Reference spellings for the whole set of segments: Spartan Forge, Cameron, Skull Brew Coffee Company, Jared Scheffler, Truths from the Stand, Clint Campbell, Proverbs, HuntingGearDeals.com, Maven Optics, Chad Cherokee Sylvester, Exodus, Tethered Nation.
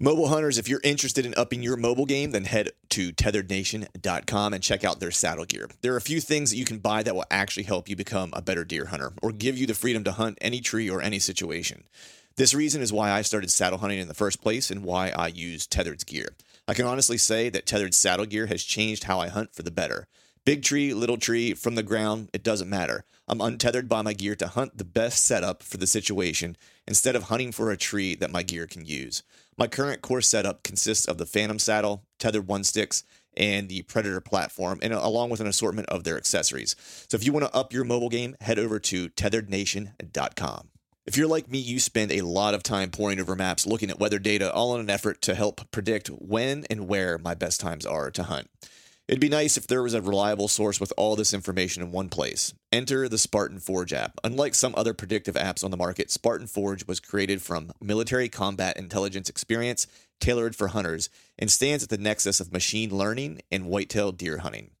Mobile hunters, if you're interested in upping your mobile game, then head to TetheredNation.com and check out their saddle gear. There are a few things that you can buy that will actually help you become a better deer hunter or give you the freedom to hunt any tree or any situation. This reason is why I started saddle hunting in the first place and why I use Tethered's gear. I can honestly say that Tethered's saddle gear has changed how I hunt for the better. Big tree, little tree, from the ground, it doesn't matter. I'm untethered by my gear to hunt the best setup for the situation instead of hunting for a tree that my gear can use. My current core setup consists of the Phantom saddle, Tethered 1-Sticks, and the Predator platform, and along with an assortment of their accessories. So if you want to up your mobile game, head over to tetherednation.com. If you're like me, you spend a lot of time poring over maps, looking at weather data, all in an effort to help predict when and where my best times are to hunt. It'd be nice if there was a reliable source with all this information in one place. Enter the Spartan Forge app. Unlike some other predictive apps on the market, Spartan Forge was created from military combat intelligence experience tailored for hunters and stands at the nexus of machine learning and white-tailed deer hunting.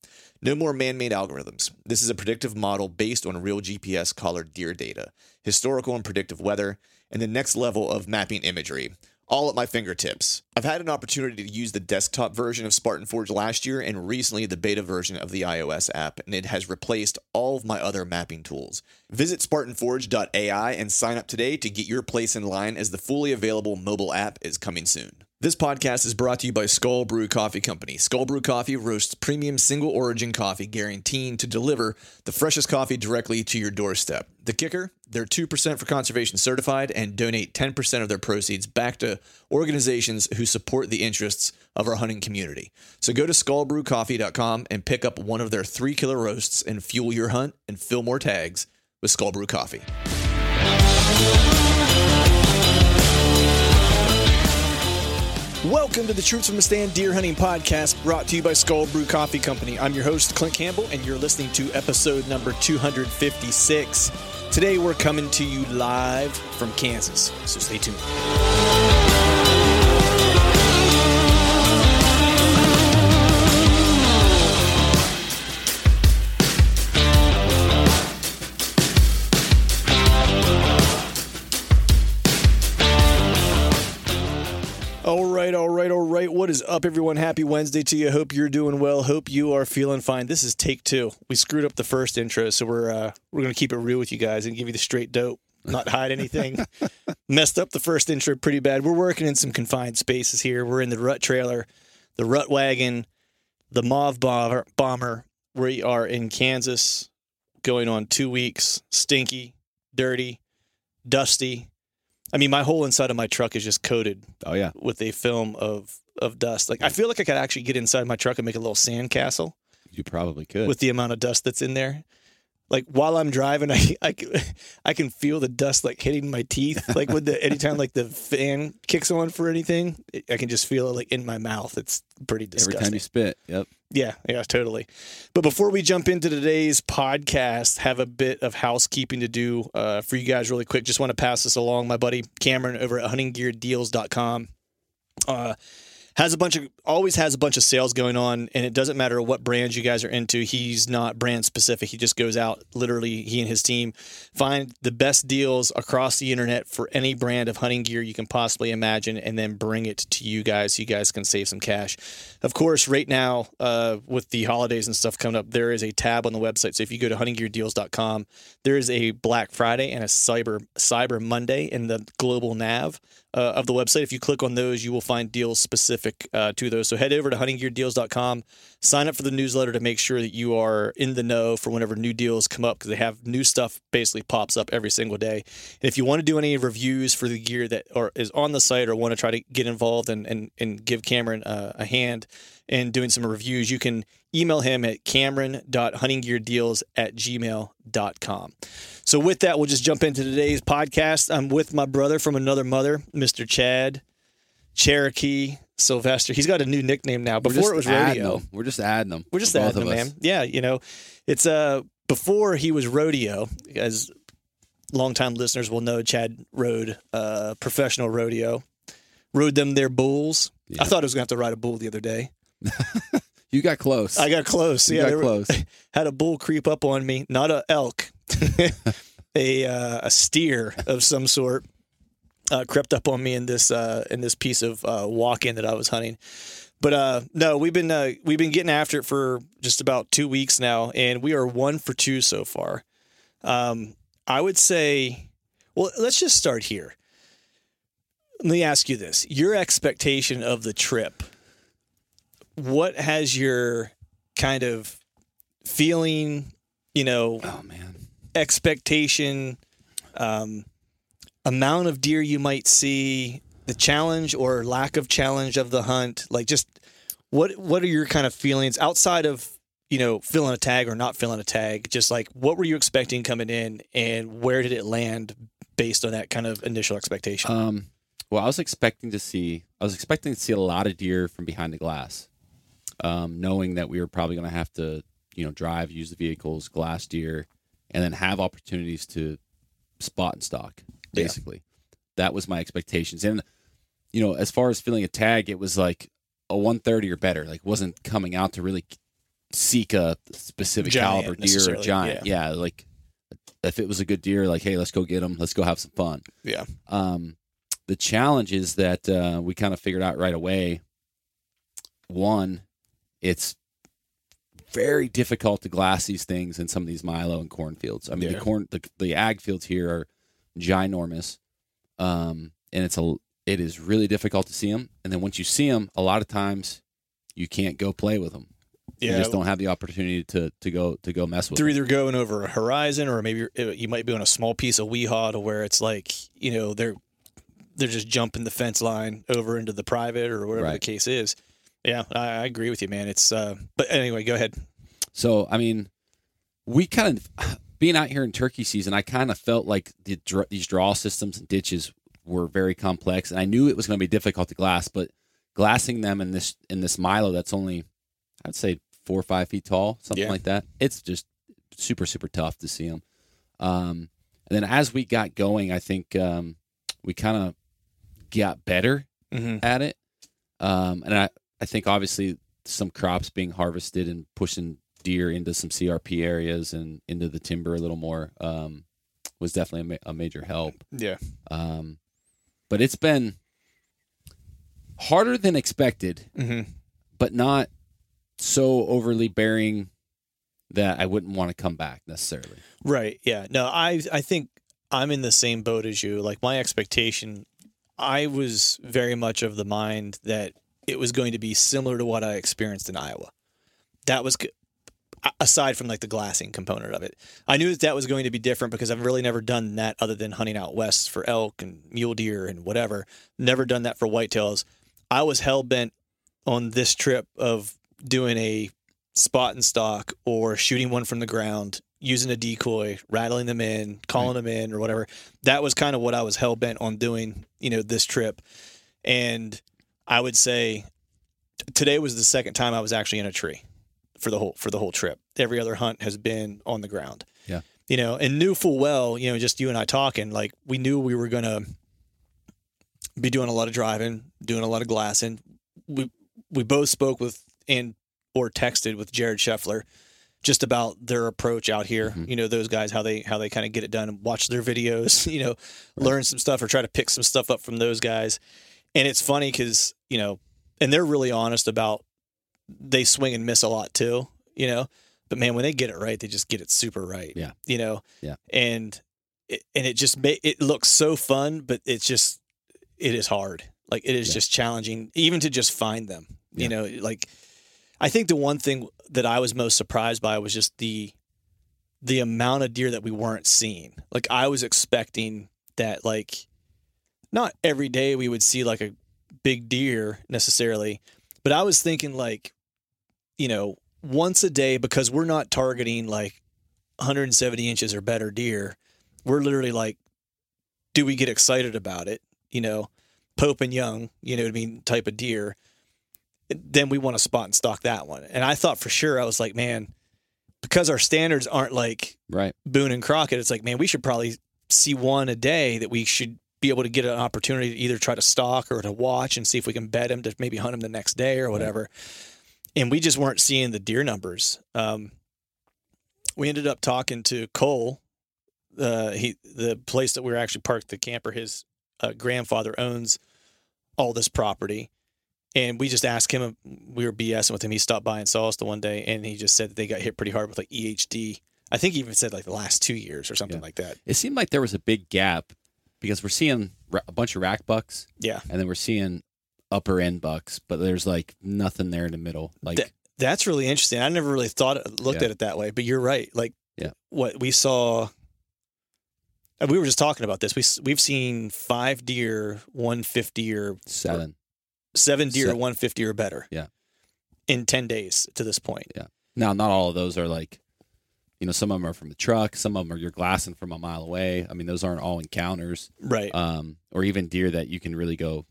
No more man-made algorithms. This is a predictive model based on real GPS-collared deer data, historical and predictive weather, and the next level of mapping imagery, all at my fingertips. I've had an opportunity to use the desktop version of Spartan Forge last year and recently the beta version of the iOS app, and it has replaced all of my other mapping tools. Visit SpartanForge.ai and sign up today to get your place in line as the fully available mobile app is coming soon. This podcast is brought to you by Skull Brew Coffee Company. Skull Brew Coffee roasts premium single-origin coffee, guaranteed to deliver the freshest coffee directly to your doorstep. The kicker, they're 2% for conservation certified and donate 10% of their proceeds back to organizations who support the interests of our hunting community. So go to skullbrewcoffee.com and pick up one of their 3-killer roasts and fuel your hunt and fill more tags with Skull Brew Coffee. Welcome to the Truths from the Stand Deer Hunting Podcast, brought to you by Skull Brew Coffee Company. I'm your host, Clint Campbell, and you're listening to episode number 256. Today, we're coming to you live from Kansas, so stay tuned. All right. What is up, everyone? Happy Wednesday to you. Hope you're doing well. Hope you are feeling fine. This is take two. We screwed up the first intro, so we're going to keep it real with you guys and give you the straight dope, not hide anything. Messed up the first intro pretty bad. We're working in some confined spaces here. We're in the rut trailer, the rut wagon, the Mauve Bomber. We are in Kansas, going on 2 weeks. Stinky, dirty, dusty. I mean, my whole inside of my truck is just coated with a film of dust. Like, I feel like I could actually get inside my truck and make a little sand castle. You probably could. With the amount of dust that's in there. like while I'm driving, I can feel the dust like hitting my teeth. Like with the anytime like the fan kicks on for anything, I can just feel it like in my mouth. It's pretty disgusting. Every time you spit. Yep. Yeah, totally. But before we jump into today's podcast, have a bit of housekeeping to do for you guys really quick. Just want to pass this along. My buddy Cameron over at HuntingGearDeals.com always has a bunch of sales going on, and it doesn't matter what brands you guys are into. He's not brand specific. He just goes out, literally, he and his team find the best deals across the internet for any brand of hunting gear you can possibly imagine, and then bring it to you guys so you guys can save some cash. Of course, right now, with the holidays and stuff coming up, there is a tab on the website. So if you go to huntinggeardeals.com, there is a Black Friday and a Cyber Monday in the global nav of the website. If you click on those, you will find deals specific to those. So head over to huntinggeardeals.com, sign up for the newsletter to make sure that you are in the know for whenever new deals come up, because they have new stuff basically pops up every single day. And if you want to do any reviews for the gear that is on the site, or want to try to get involved and give Cameron a hand in doing some reviews, you can email him at cameron.huntinggeardeals@gmail.com. So with that, we'll just jump into today's podcast. I'm with my brother from another mother, Mr. Chad Cherokee Sylvester. He's got a new nickname now. Before it was rodeo. We're just adding them. We're just adding them, man. Yeah, you know, it's before he was rodeo, as longtime listeners will know, Chad rode professional rodeo, rode them their bulls. Yeah. I thought I was going to have to ride a bull the other day. You got close. I got close. Yeah, had a bull creep up on me. Not an elk, a steer of some sort crept up on me in this piece of walk-in that I was hunting. But no, we've been getting after it for just about 2 weeks now, and we are 1 for 2 so far. I would say, well, let's just start here. Let me ask you this: your expectation of the trip. What has your kind of feeling, you know, expectation, amount of deer you might see, the challenge or lack of challenge of the hunt? Like, just what are your kind of feelings outside of, you know, filling a tag or not filling a tag? Just like, what were you expecting coming in, and where did it land based on that kind of initial expectation? Well, I was expecting to see a lot of deer from behind the glass. Knowing that we were probably going to have to, you know, drive, use the vehicles, glass deer, and then have opportunities to spot and stalk, basically. Yeah. That was my expectations. And, you know, as far as filling a tag, it was like a 130 or better. Like, wasn't coming out to really seek a specific giant, caliber deer or giant. Yeah. Like, if it was a good deer, like, hey, let's go get them. Let's go have some fun. Yeah. The challenge is that we kind of figured out right away. One, it's very difficult to glass these things in some of these milo and cornfields. I mean, the ag fields here are ginormous, and it is really difficult to see them. And then once you see them, a lot of times you can't go play with them. Yeah. You just don't have the opportunity to go mess with. They're either going over a horizon, or maybe you might be on a small piece of weehaw to where it's like, you know, they're just jumping the fence line over into the private or whatever the case is. Yeah, I agree with you, man. It's but anyway, go ahead. So, I mean, we kind of, being out here in turkey season, I kind of felt like these draw systems and ditches were very complex, and I knew it was going to be difficult to glass. But glassing them in this milo that's only, I'd say, 4 or 5 feet tall, something like that, it's just super, super tough to see them. And then as we got going, I think we kind of got better at it. And I think obviously some crops being harvested and pushing deer into some CRP areas and into the timber a little more was definitely a major help. Yeah. But it's been harder than expected, but not so overly bearing that I wouldn't want to come back necessarily. Right. Yeah. No, I think I'm in the same boat as you. Like, my expectation, I was very much of the mind that it was going to be similar to what I experienced in Iowa. That was, aside from like the glassing component of it, I knew that was going to be different because I've really never done that other than hunting out west for elk and mule deer and whatever. Never done that for whitetails. I was hell bent on this trip of doing a spot and stalk or shooting one from the ground using a decoy, rattling them in, calling them in or whatever. That was kind of what I was hell bent on doing, you know, this trip. And I would say today was the second time I was actually in a tree for the whole trip. Every other hunt has been on the ground. Yeah. You know, and knew full well, you know, just you and I talking, like we knew we were going to be doing a lot of driving, doing a lot of glassing. We both spoke with and or texted with Jared Scheffler just about their approach out here. Mm-hmm. You know, those guys, how they kind of get it done and watch their videos, you know, learn some stuff or try to pick some stuff up from those guys. And it's funny because, you know, and they're really honest about they swing and miss a lot too, you know, but man, when they get it right, they just get it super right. Yeah. You know? Yeah. And it just it looks so fun, but it's just, it is hard. Like it is just challenging even to just find them, you know, like I think the one thing that I was most surprised by was just the amount of deer that we weren't seeing. Like I was expecting that, like not every day we would see like a big deer necessarily, but I was thinking like, you know, once a day, because we're not targeting like 170 inches or better deer. We're literally like, do we get excited about it? You know, Pope and Young, you know what I mean? Type of deer. Then we want to spot and stock that one. And I thought for sure, I was like, man, because our standards aren't like Boone and Crockett, it's like, man, we should probably see one a day that we should be able to get an opportunity to either try to stalk or to watch and see if we can bet him to maybe hunt him the next day or whatever. And we just weren't seeing the deer numbers. We ended up talking to Cole, the place that we were actually parked the camper, his grandfather owns all this property. And we just asked him, we were BSing with him. He stopped by and saw us the one day, and he just said that they got hit pretty hard with like EHD. I think he even said like the last 2 years or something like that. It seemed like there was a big gap because we're seeing a bunch of rack bucks. Yeah. And then we're seeing upper end bucks, but there's like nothing there in the middle. Like that's really interesting. I never really looked at it that way, but you're right. Like what we saw, and we were just talking about this. We've seen 5 deer, 150 or 7. 7 deer, 150 or better. Yeah. In 10 days to this point. Yeah. Now, not all of those are like, you know, some of them are from the truck. Some of them are you're glassing from a mile away. I mean, those aren't all encounters. Right. Or even deer that you can really go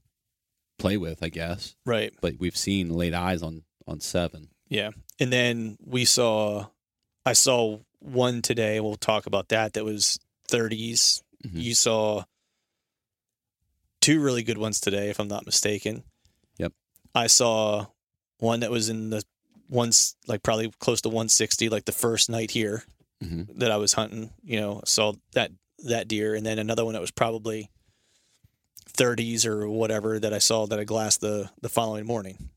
play with, I guess. Right. But we've seen laid eyes on 7. Yeah. And then I saw one today. We'll talk about that was 30s. Mm-hmm. You saw 2 really good ones today, if I'm not mistaken. Yep. I saw one that was in the ones, like probably close to 160, like the first night here that I was hunting, you know, saw that deer. And then another one that was probably 30s or whatever that I saw that I glassed the following morning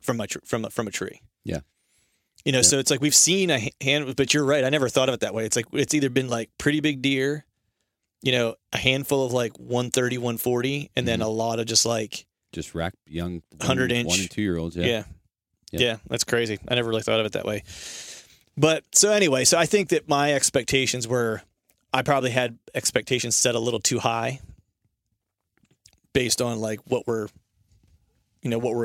from a tree. Yeah. You know, so it's like we've seen a hand, but you're right. I never thought of it that way. It's like it's either been like pretty big deer, you know, a handful of like 130, 140, and then a lot of just rack young 100-inch 1 and 2-year-olds. Yeah. Yeah, that's crazy. I never really thought of it that way. But so anyway, so I think that my expectations were, I probably had expectations set a little too high based on like what we're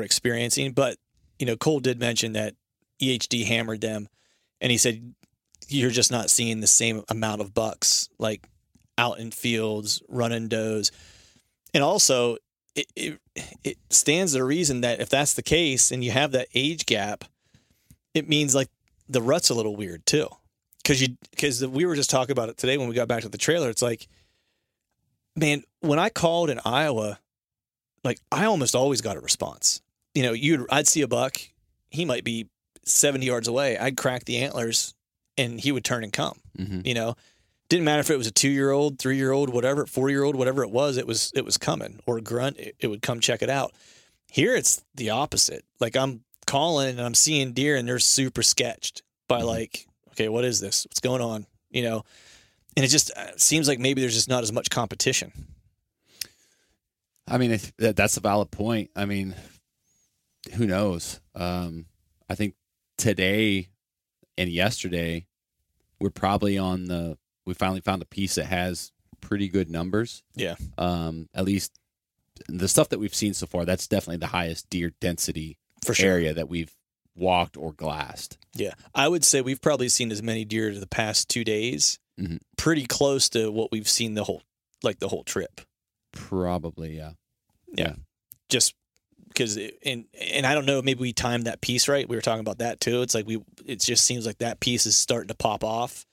experiencing. But, you know, Cole did mention that EHD hammered them, and he said, you're just not seeing the same amount of bucks, like out in fields, running does. And also, it stands to reason that if that's the case and you have that age gap, it means like the rut's a little weird too. Because we were just talking about it today when we got back to the trailer. It's like, man, when I called in Iowa, like I almost always got a response. You know, I'd see a buck, he might be 70 yards away, I'd crack the antlers and he would turn and come, you know, didn't matter if it was a 2-year-old, 3-year-old, whatever, 4-year-old, whatever it was coming or grunt. It would come check it out. Here it's the opposite. Like I'm calling and I'm seeing deer and they're super sketched by like, okay, what is this? What's going on? You know? And it just seems like maybe there's just not as much competition. I mean, that's a valid point. I mean, who knows? I think today and yesterday, we're probably we finally found a piece that has pretty good numbers. Yeah. At least the stuff that we've seen so far, that's definitely the highest deer density area that we've walked or glassed. Yeah. I would say we've probably seen as many deer the past 2 days, mm-hmm. pretty close to what we've seen the whole trip. Probably, yeah. Yeah. Yeah. Just because, and I don't know, maybe we timed that piece right. We were talking about that too. It's like it just seems like that piece is starting to pop off.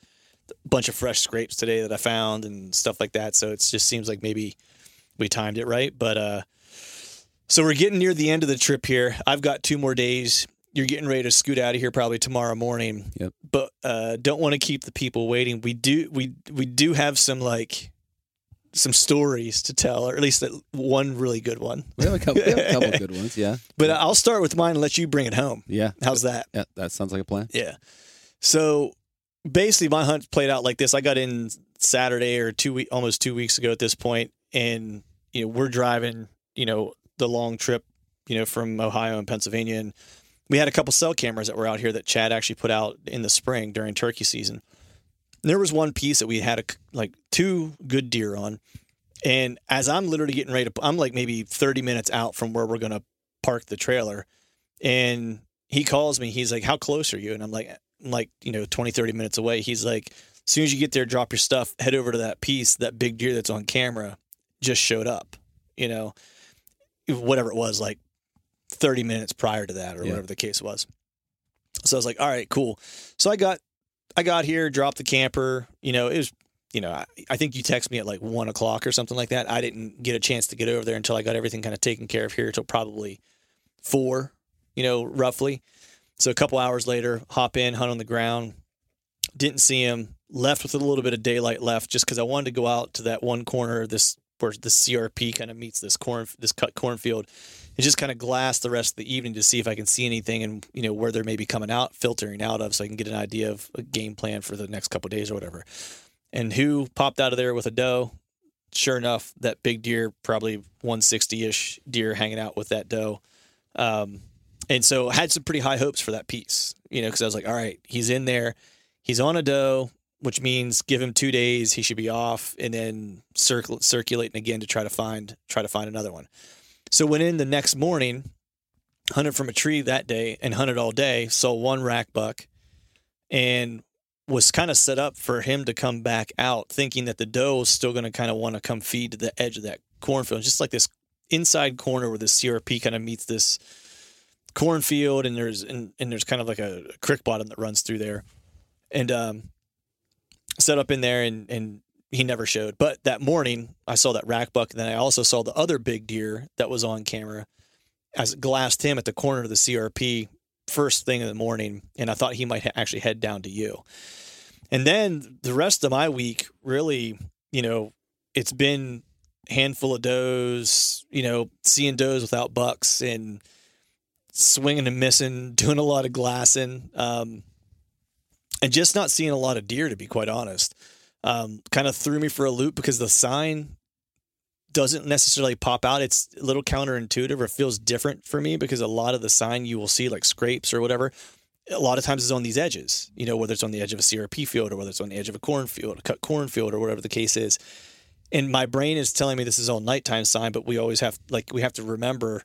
A bunch of fresh scrapes today that I found and stuff like that. So it just seems like maybe we timed it right. But, so we're getting near the end of the trip here. I've got 2 more days. You're getting ready to scoot out of here probably tomorrow morning. Yep. But don't want to keep the people waiting. We do have some stories to tell, or at least one really good one. We have a couple good ones, yeah. But I'll start with mine and let you bring it home. Yeah. How's that? Yeah, that sounds like a plan. Yeah. So basically my hunt played out like this. I got in Saturday or almost 2 weeks ago at this point, and we're driving, the long trip, from Ohio and Pennsylvania. And we had a couple cell cameras that were out here that Chad actually put out in the spring during turkey season. And there was one piece that we had like 2 good deer on. And as I'm literally getting ready to, I'm like maybe 30 minutes out from where we're going to park the trailer. And he calls me, he's like, how close are you? And I'm like, 20, 30 minutes away. He's like, as soon as you get there, drop your stuff, head over to that piece. That big deer that's on camera just showed up, whatever it was, like 30 minutes prior to that or whatever the case was. So I was like, all right, cool. So I got here, dropped the camper, it was, I think you text me at like 1 o'clock or something like that. I didn't get a chance to get over there until I got everything kind of taken care of here until probably 4, roughly. So a couple hours later, hop in, hunt on the ground, didn't see him, left with a little bit of daylight left just because I wanted to go out to that one corner of this, where the CRP kind of meets this cut cornfield, and just kind of glass the rest of the evening to see if I can see anything and where they're maybe coming out, filtering out of, so I can get an idea of a game plan for the next couple of days or whatever. And who popped out of there with a doe? Sure enough, that big deer, probably 160-ish deer hanging out with that doe. And so I had some pretty high hopes for that piece, because I was like, all right, he's in there, he's on a doe, which means give him 2 days, he should be off, and then circulating again to try to find another one. So went in the next morning, hunted from a tree that day and hunted all day, saw one rack buck, and was kind of set up for him to come back out, thinking that the doe was still going to kind of want to come feed to the edge of that cornfield. It's just like this inside corner where the CRP kind of meets this cornfield, and there's kind of like a creek bottom that runs through there. And set up in there, and he never showed. But that morning I saw that rack buck, and then I also saw the other big deer that was on camera. I glassed him at the corner of the CRP first thing in the morning, and I thought he might actually head down to you. And then the rest of my week, really, it's been handful of does, seeing does without bucks and swinging and missing, doing a lot of glassing, and just not seeing a lot of deer, to be quite honest. Kind of threw me for a loop because the sign doesn't necessarily pop out. It's a little counterintuitive, or feels different for me, because a lot of the sign you will see, like scrapes or whatever, a lot of times is on these edges, whether it's on the edge of a CRP field or whether it's on the edge of a cornfield, a cut cornfield, or whatever the case is. And my brain is telling me this is all nighttime sign, but we always have, we have to remember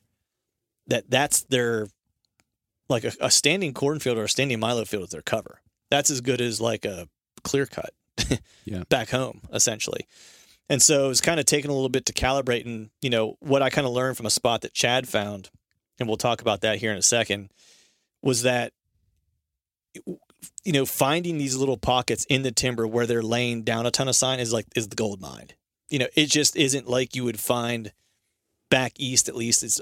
that that's their, a standing cornfield or a standing milo field is their cover. That's as good as a clear cut back home, essentially. And so it was kind of taking a little bit to calibrate. And, what I kind of learned from a spot that Chad found, and we'll talk about that here in a second, was that, finding these little pockets in the timber where they're laying down a ton of sign is the gold mine. It just isn't like you would find back east, at least. It's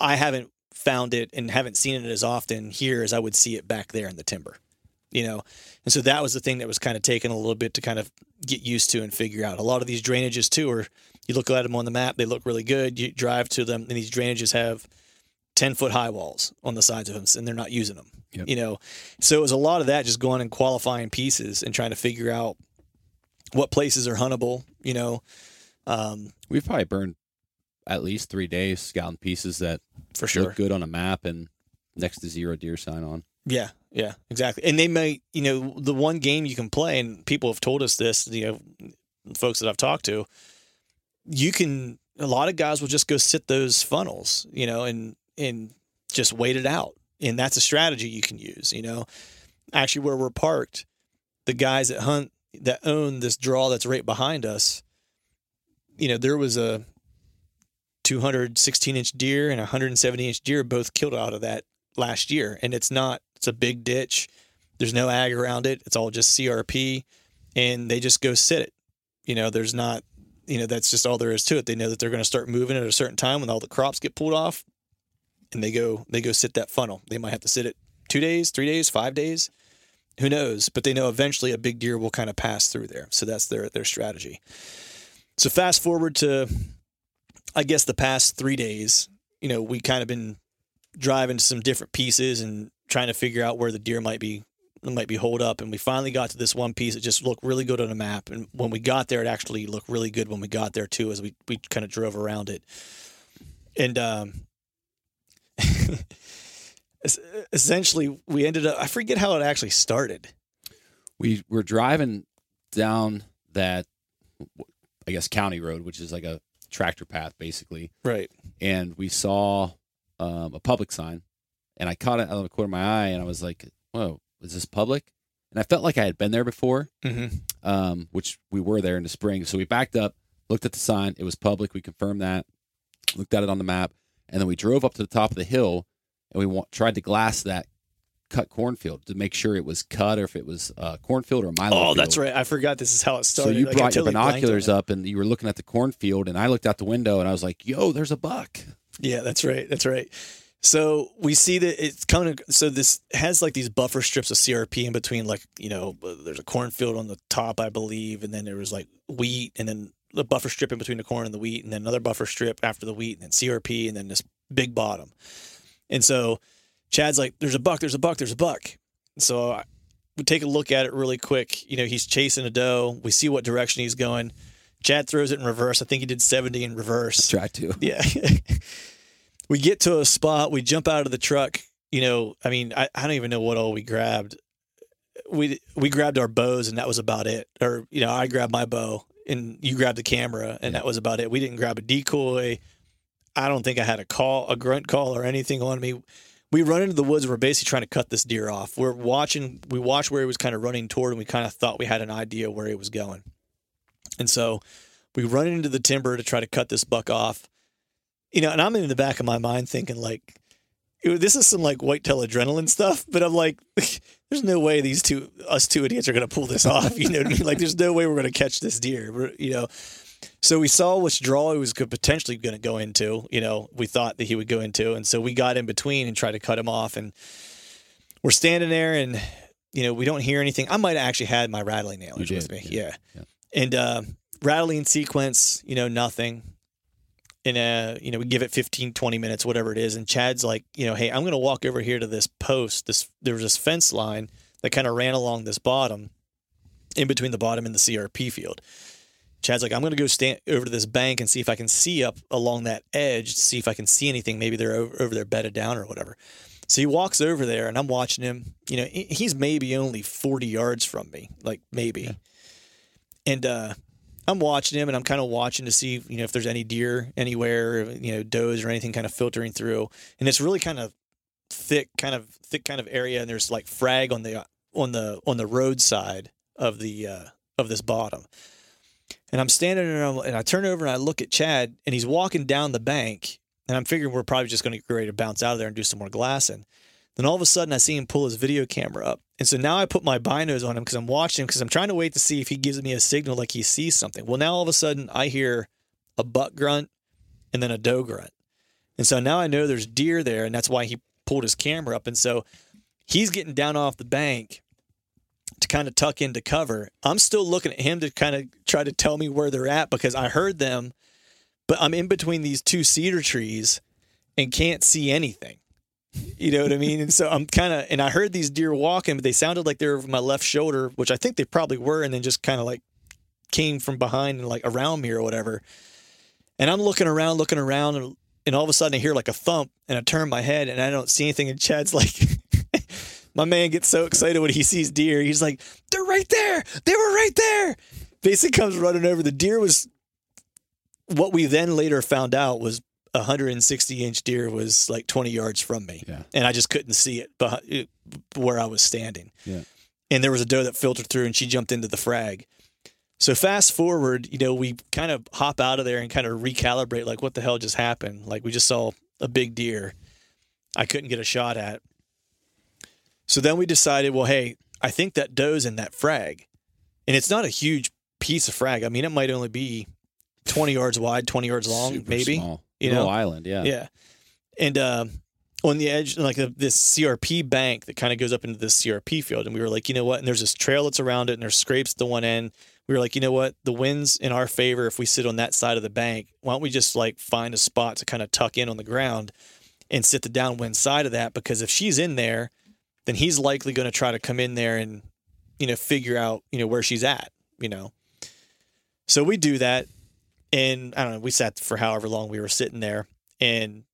I haven't found it and haven't seen it as often here as I would see it back there in the timber. And so that was the thing that was kind of taking a little bit to kind of get used to and figure out. A lot of these drainages too, or you look at them on the map, they look really good. You drive to them, and these drainages have 10-foot high walls on the sides of them, and they're not using them. Yep. So it was a lot of that, just going and qualifying pieces and trying to figure out what places are huntable. We've probably burned at least 3 days scouting pieces that for sure look good on a map and next to 0 deer sign on. Yeah, exactly. And they may, the one game you can play, and people have told us this, folks that I've talked to, a lot of guys will just go sit those funnels, and just wait it out. And that's a strategy you can use, you know. Actually, where we're parked, the guys that hunt, that own this draw that's right behind us, you know, there was a 216-inch deer and a 170-inch deer both killed out of that last year. And it's a big ditch. There's no ag around it. It's all just CRP. And they just go sit it. You know, there's not, you know, that's just all there is to it. They know that they're going to start moving at a certain time when all the crops get pulled off. And they go sit that funnel. They might have to sit it 2 days, 3 days, 5 days. Who knows? But they know eventually a big deer will kind of pass through there. So that's their strategy. So fast forward to, I guess, the past 3 days, you know, we kind of been driving to some different pieces and trying to figure out where the deer might be holed up. And we finally got to this one piece. It just looked really good on a map. And when we got there, it actually looked really good when we got there too, as we kind of drove around it. And, essentially we ended up, I forget how it actually started. We were driving down that, I guess, county road, which is like a tractor path basically. Right. And we saw a public sign, and I caught it out of the corner of my eye, and I was like, whoa, is this public? And I felt like I had been there before, mm-hmm. Which we were there in the spring. So we backed up, looked at the sign. It was public. We confirmed that, looked at it on the map. And then we drove up to the top of the hill, and we tried to glass that cut cornfield to make sure it was cut, or if it was a cornfield or a milo field. That's right. I forgot this is how it started. So you brought your binoculars up, and you were looking at the cornfield, and I looked out the window, and I was like, yo, there's a buck. Yeah, that's right. That's right. So we see that it's kind of, so this has like these buffer strips of CRP in between, like, you know, there's a cornfield on the top, I believe, and then there was like wheat, and then the buffer strip in between the corn and the wheat, and then another buffer strip after the wheat, and then CRP, and then this big bottom. And so Chad's like, there's a buck. And so we take a look at it really quick. You know, he's chasing a doe. We see what direction he's going. Chad throws it in reverse. I think he did 70 in reverse. Try to. Yeah. We get to a spot. We jump out of the truck. You know, I mean, I don't even know what all we grabbed. We grabbed our bows, and that was about it. Or, you know, I grabbed my bow, and you grabbed the camera, and that was about it. We didn't grab a decoy. I don't think I had a grunt call or anything on me. We run into the woods. We're basically trying to cut this deer off. We watched where he was kind of running toward, and we kind of thought we had an idea where he was going. And so we run into the timber to try to cut this buck off. You know, and I'm in the back of my mind thinking, like, this is some like whitetail adrenaline stuff, but I'm like, there's no way us two idiots are going to pull this off. You know what I mean? Like, there's no way we're going to catch this deer, you know? So we saw which draw he was potentially going to go into, you know, we thought that he would go into. And so we got in between and tried to cut him off, and we're standing there, and, you know, we don't hear anything. I might've actually had my rattling nailers with me. Yeah. And, rattling sequence, you know, nothing. And, you know, we give it 15, 20 minutes, whatever it is. And Chad's like, you know, hey, I'm going to walk over here to this post. There was this fence line that kind of ran along this bottom, in between the bottom and the CRP field. Chad's like, I'm going to go stand over to this bank and see if I can see up along that edge to see if I can see anything. Maybe they're over there bedded down or whatever. So he walks over there, and I'm watching him. You know, he's maybe only 40 yards from me, like maybe. Yeah. And, I'm watching him, and I'm kind of watching to see, you know, if there's any deer anywhere, you know, does or anything kind of filtering through. And it's really kind of thick area. And there's like frag on the roadside of this bottom. And I'm standing there, and I turn over and I look at Chad, and he's walking down the bank, and I'm figuring we're probably just going to get ready to bounce out of there and do some more glassing. Then all of a sudden I see him pull his video camera up. And so now I put my binos on him because I'm watching him, because I'm trying to wait to see if he gives me a signal like he sees something. Well, now all of a sudden I hear a buck grunt and then a doe grunt. And so now I know there's deer there, and that's why he pulled his camera up. And so he's getting down off the bank to kind of tuck into cover. I'm still looking at him to kind of try to tell me where they're at, because I heard them, but I'm in between these two cedar trees and can't see anything. You know what I mean? And so I'm kind of, and I heard these deer walking, but they sounded like they were over my left shoulder, which I think they probably were, and then just kind of like came from behind and like around me or whatever. And I'm looking around, and all of a sudden I hear like a thump, and I turn my head, and I don't see anything. And Chad's like, my man gets so excited when he sees deer. He's like, they're right there. They were right there. Basically comes running over. The deer was, what we then later found out was a 160-inch deer was like 20 yards from me. Yeah. And I just couldn't see it behind, where I was standing. Yeah. And there was a doe that filtered through, and she jumped into the frag. So fast forward, you know, we kind of hop out of there and kind of recalibrate, like, what the hell just happened? Like, we just saw a big deer I couldn't get a shot at. So then we decided, well, hey, I think that doe's in that frag. And it's not a huge piece of frag. I mean, it might only be 20 yards wide, 20 yards long, super maybe. Small. You know, island, yeah. Yeah. And on the edge, like this CRP bank that kind of goes up into this CRP field. And we were like, you know what? And there's this trail that's around it, and there's scrapes at the one end. We were like, you know what? The wind's in our favor if we sit on that side of the bank. Why don't we just like find a spot to kind of tuck in on the ground and sit the downwind side of that? Because if she's in there, then he's likely going to try to come in there and, you know, figure out, you know, where she's at, you know. So we do that. And I don't know, we sat for however long we were sitting there, and,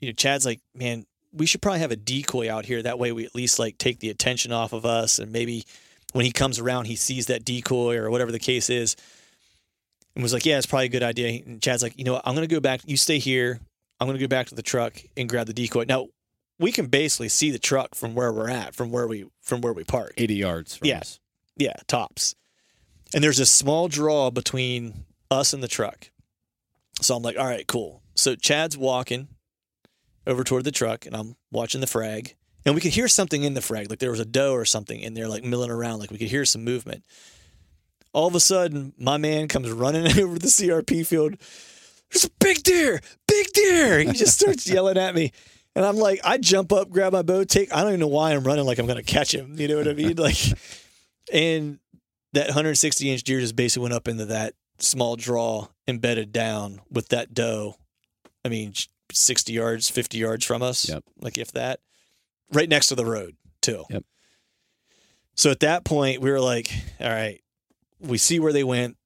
you know, Chad's like, man, we should probably have a decoy out here. That way we at least like take the attention off of us. And maybe when he comes around, he sees that decoy or whatever the case is, and was like, yeah, it's probably a good idea. And Chad's like, you know what? I'm going to go back. You stay here. I'm going to go back to the truck and grab the decoy. Now we can basically see the truck from where we're at, from where we park. 80 yards. From us. Yeah. Tops. And there's a small draw between us and the truck. So I'm like, all right, cool. So Chad's walking over toward the truck, and I'm watching the frag, and we could hear something in the frag. Like there was a doe or something in there, like milling around. Like we could hear some movement. All of a sudden, my man comes running over the CRP field. There's a big deer, big deer. He just starts yelling at me. And I'm like, I jump up, grab my bow, I don't even know why I'm running. Like I'm going to catch him. You know what I mean? Like, and that 160-inch deer just basically went up into that small draw, embedded down with that doe. I mean, 60 yards, 50 yards from us. Yep. Like if that, right next to the road too. Yep. So at that point we were like, all right, we see where they went.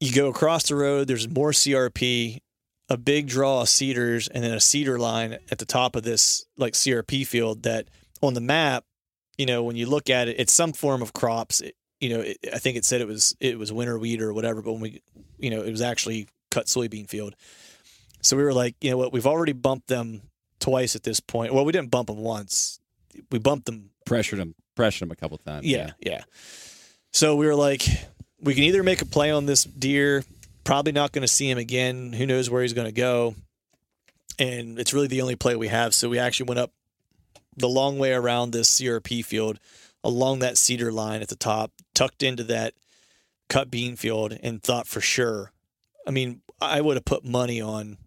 You go across the road. There's more CRP, a big draw of cedars, and then a cedar line at the top of this like CRP field that on the map, you know, when you look at it, it's some form of crops. I think it said it was winter wheat or whatever, but when we, you know, it was actually cut soybean field. So we were like, you know what, we've already bumped them twice at this point. Well, we didn't bump them once. We bumped them. Pressured them a couple times. Yeah. So we were like, we can either make a play on this deer, probably not going to see him again. Who knows where he's going to go? And it's really the only play we have. So we actually went up the long way around this CRP field, along that cedar line at the top, tucked into that cut bean field, and thought for sure. I mean, I would have put money on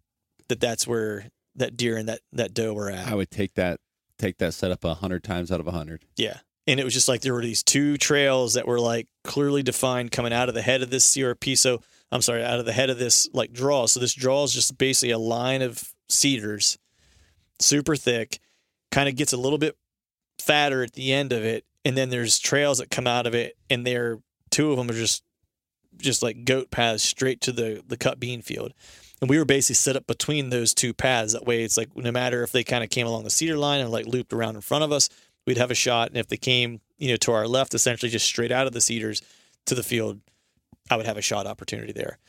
that's where that deer and that doe were at. I would take that setup 100 times out of 100. Yeah. And it was just like there were these two trails that were like clearly defined coming out of the head of this CRP. So I'm sorry, out of the head of this like draw. So this draw is just basically a line of cedars, super thick, kind of gets a little bit fatter at the end of it. And then there's trails that come out of it, and two of them are just like goat paths straight to the cut bean field. And we were basically set up between those two paths. That way it's like, no matter if they kind of came along the cedar line and like looped around in front of us, we'd have a shot. And if they came, you know, to our left, essentially just straight out of the cedars to the field, I would have a shot opportunity there.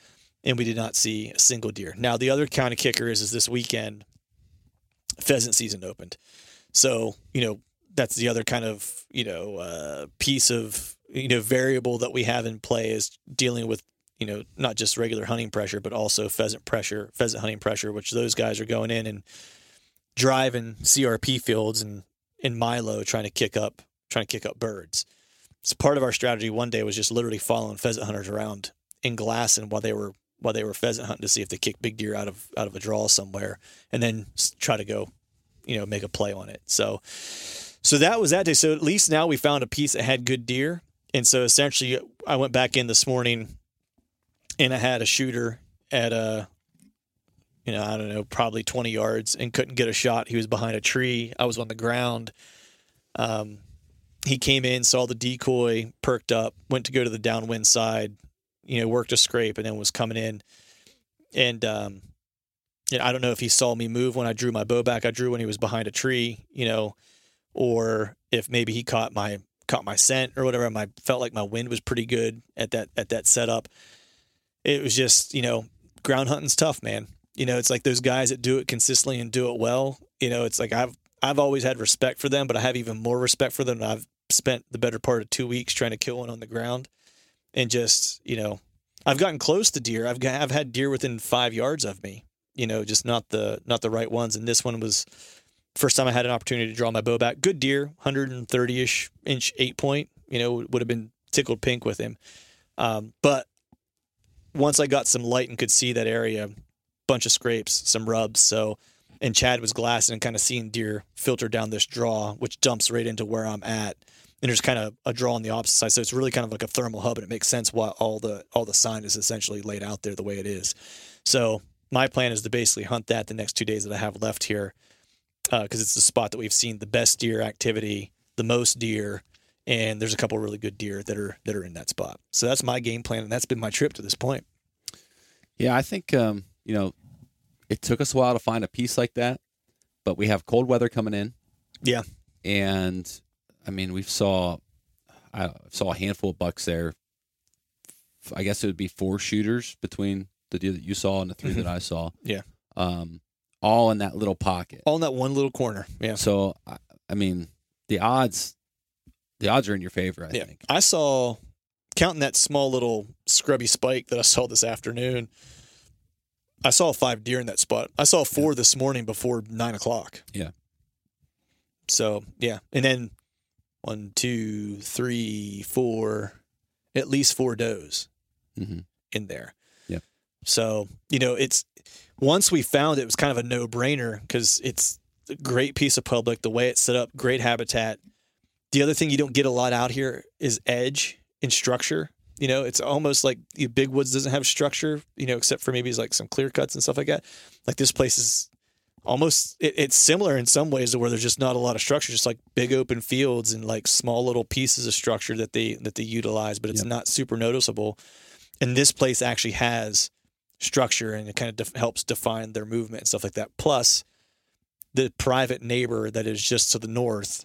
And we did not see a single deer. Now the other kind of kicker is this weekend pheasant season opened. So, you know, that's the other kind of, you know, piece of, you know, variable that we have in play is dealing with, you know, not just regular hunting pressure, but also pheasant hunting pressure, which those guys are going in and driving CRP fields and in Milo trying to kick up birds. So part of our strategy one day was just literally following pheasant hunters around in Glasson while they were pheasant hunting to see if they kick big deer out of a draw somewhere, and then try to go, you know, make a play on it. So that was that day. So at least now we found a piece that had good deer. And so essentially I went back in this morning, and I had a shooter at a, you know, I don't know, probably 20 yards, and couldn't get a shot. He was behind a tree. I was on the ground. He came in, saw the decoy, perked up, went to go to the downwind side, you know, worked a scrape, and then was coming in. And, you know, I don't know if he saw me move when I drew my bow back. I drew when he was behind a tree, you know, or if maybe he caught my scent or whatever. I felt like my wind was pretty good at that setup. It was just, you know, ground hunting's tough, man. You know, it's like those guys that do it consistently and do it well. You know, it's like I've always had respect for them, but I have even more respect for them. I've spent the better part of 2 weeks trying to kill one on the ground, and just, you know, I've gotten close to deer. I've had deer within 5 yards of me, you know, just not the right ones. And this one was first time I had an opportunity to draw my bow back. Good deer, 130-ish inch 8-point, you know, would have been tickled pink with him. But once I got some light and could see that area, bunch of scrapes, some rubs. So, and Chad was glassing and kind of seeing deer filter down this draw, which dumps right into where I'm at. And there's kind of a draw on the opposite side. So it's really kind of like a thermal hub, and it makes sense why all the sign is essentially laid out there the way it is. So my plan is to basically hunt that the next 2 days that I have left here, because it's the spot that we've seen the best deer activity, the most deer, and there's a couple of really good deer that are in that spot. So that's my game plan, and that's been my trip to this point. Yeah, I think, you know, it took us a while to find a piece like that, but we have cold weather coming in. Yeah. And, I mean, I saw a handful of bucks there. I guess it would be 4 shooters between the deer that you saw and the 3 that I saw. Yeah. All in that little pocket. All in that one little corner. Yeah. So, I mean, the odds are in your favor, I think. I saw, counting that small little scrubby spike that I saw this afternoon, I saw 5 deer in that spot. I saw 4 this morning before 9:00. Yeah. So, yeah. And then 1, 2, 3, 4, at least 4 does in there. Yeah. So, you know, it's, once we found it, it was kind of a no-brainer because it's a great piece of public, the way it's set up, great habitat. The other thing you don't get a lot out here is edge and structure. You know, it's almost like big woods doesn't have structure, you know, except for maybe like some clear cuts and stuff like that. Like this place is almost, it's similar in some ways to where there's just not a lot of structure, just like big open fields and like small little pieces of structure that they utilize, but it's not super noticeable. And this place actually has structure, and it kind of helps define their movement and stuff like that. Plus the private neighbor that is just to the north.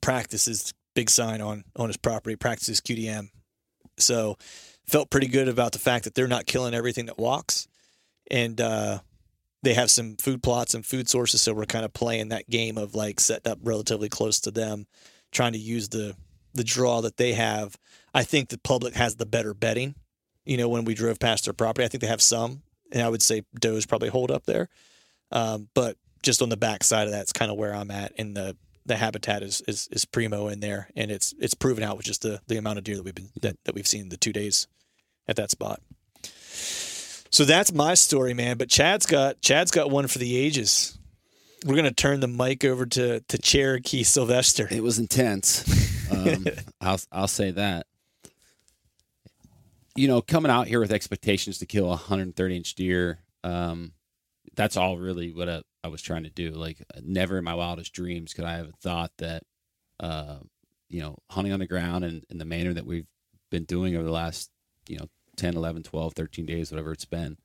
Practices, big sign on his property, practices QDM. So felt pretty good about the fact that they're not killing everything that walks. And they have some food plots and food sources. So we're kind of playing that game of like setting up relatively close to them, trying to use the draw that they have. I think the public has the better bedding. You know, when we drove past their property, I think they have some, and I would say does probably hold up there. But just on the back side of that's kind of where I'm at in the habitat is primo in there, and it's proven out with just the amount of deer that we've seen the 2 days at that spot. So that's my story, man. But Chad's got one for the ages. We're gonna turn the mic over to Cherokee Sylvester. It was intense. I'll say that. You know, coming out here with expectations to kill a 130-inch deer, that's all really what I was trying to do. Like, never in my wildest dreams could I have thought that, you know, hunting on the ground and in the manner that we've been doing over the last, you know, 10, 11, 12, 13 days, whatever it's been,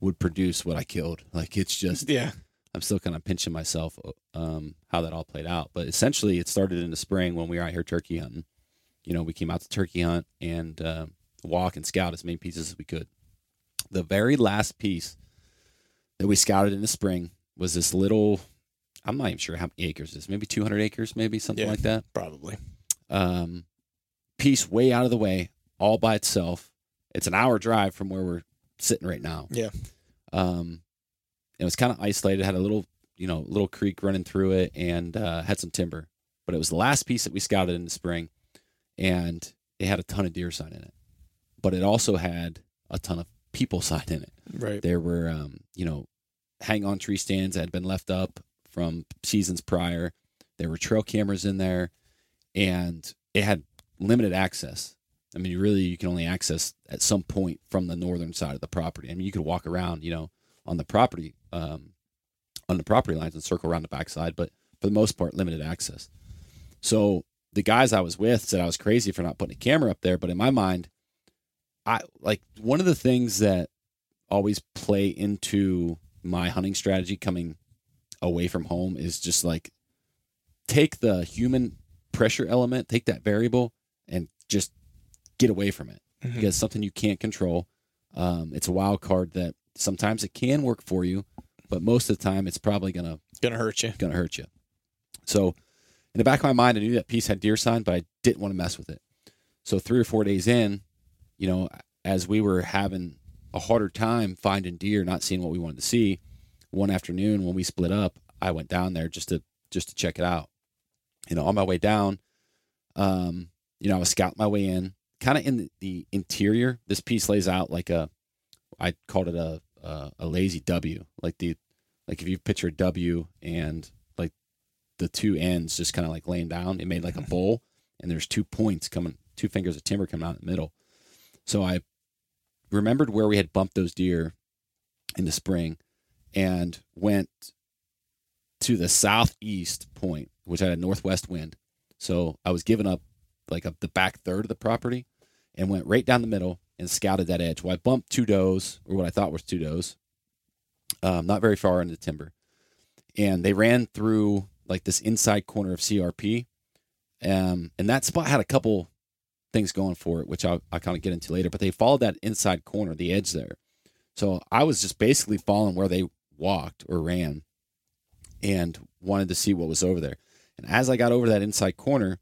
would produce what I killed. Like, it's just, I'm still kind of pinching myself, how that all played out. But essentially it started in the spring when we were out here turkey hunting. You know, we came out to turkey hunt and, walk and scout as many pieces as we could. The very last piece that we scouted in the spring was this little, I'm not even sure how many acres it is, maybe 200 acres, maybe something like that. Probably. Piece way out of the way, all by itself. It's an hour drive from where we're sitting right now. Yeah. It was kind of isolated, had a little, you know, little creek running through it, and had some timber. But it was the last piece that we scouted in the spring, and it had a ton of deer sign in it. But it also had a ton of people sign in it. Right. There were, you know, hang-on tree stands that had been left up from seasons prior. There were trail cameras in there, and it had limited access. I mean, really, you can only access at some point from the northern side of the property. I mean, you could walk around, you know, on the property lines and circle around the backside, but for the most part, limited access. So the guys I was with said I was crazy for not putting a camera up there. But in my mind, I like one of the things that always play into my hunting strategy coming away from home is just like take the human pressure element, take that variable and just get away from it because it's something you can't control. It's a wild card that sometimes it can work for you, but most of the time it's probably going to hurt you. So in the back of my mind, I knew that piece had deer sign, but I didn't want to mess with it. So 3 or 4 days in, you know, as we were having a harder time finding deer, not seeing what we wanted to see, one afternoon when we split up, I went down there just to check it out. You know, on my way down, you know, I was scouting my way in, kind of in the interior. This piece lays out like I called it a lazy W, like if you picture a W and like the two ends just kind of like laying down, it made like a bowl, and there's 2 points coming, 2 fingers of timber coming out in the middle. So I remembered where we had bumped those deer in the spring, and went to the southeast point, which had a northwest wind. So I was giving up like the back third of the property and went right down the middle and scouted that edge. Well, I bumped two does, or what I thought was two does, not very far into the timber. And they ran through like this inside corner of CRP. And that spot had a couple things going for it, which I'll kind of get into later, but they followed that inside corner, the edge there. So I was just basically following where they walked or ran and wanted to see what was over there. And as I got over that inside corner,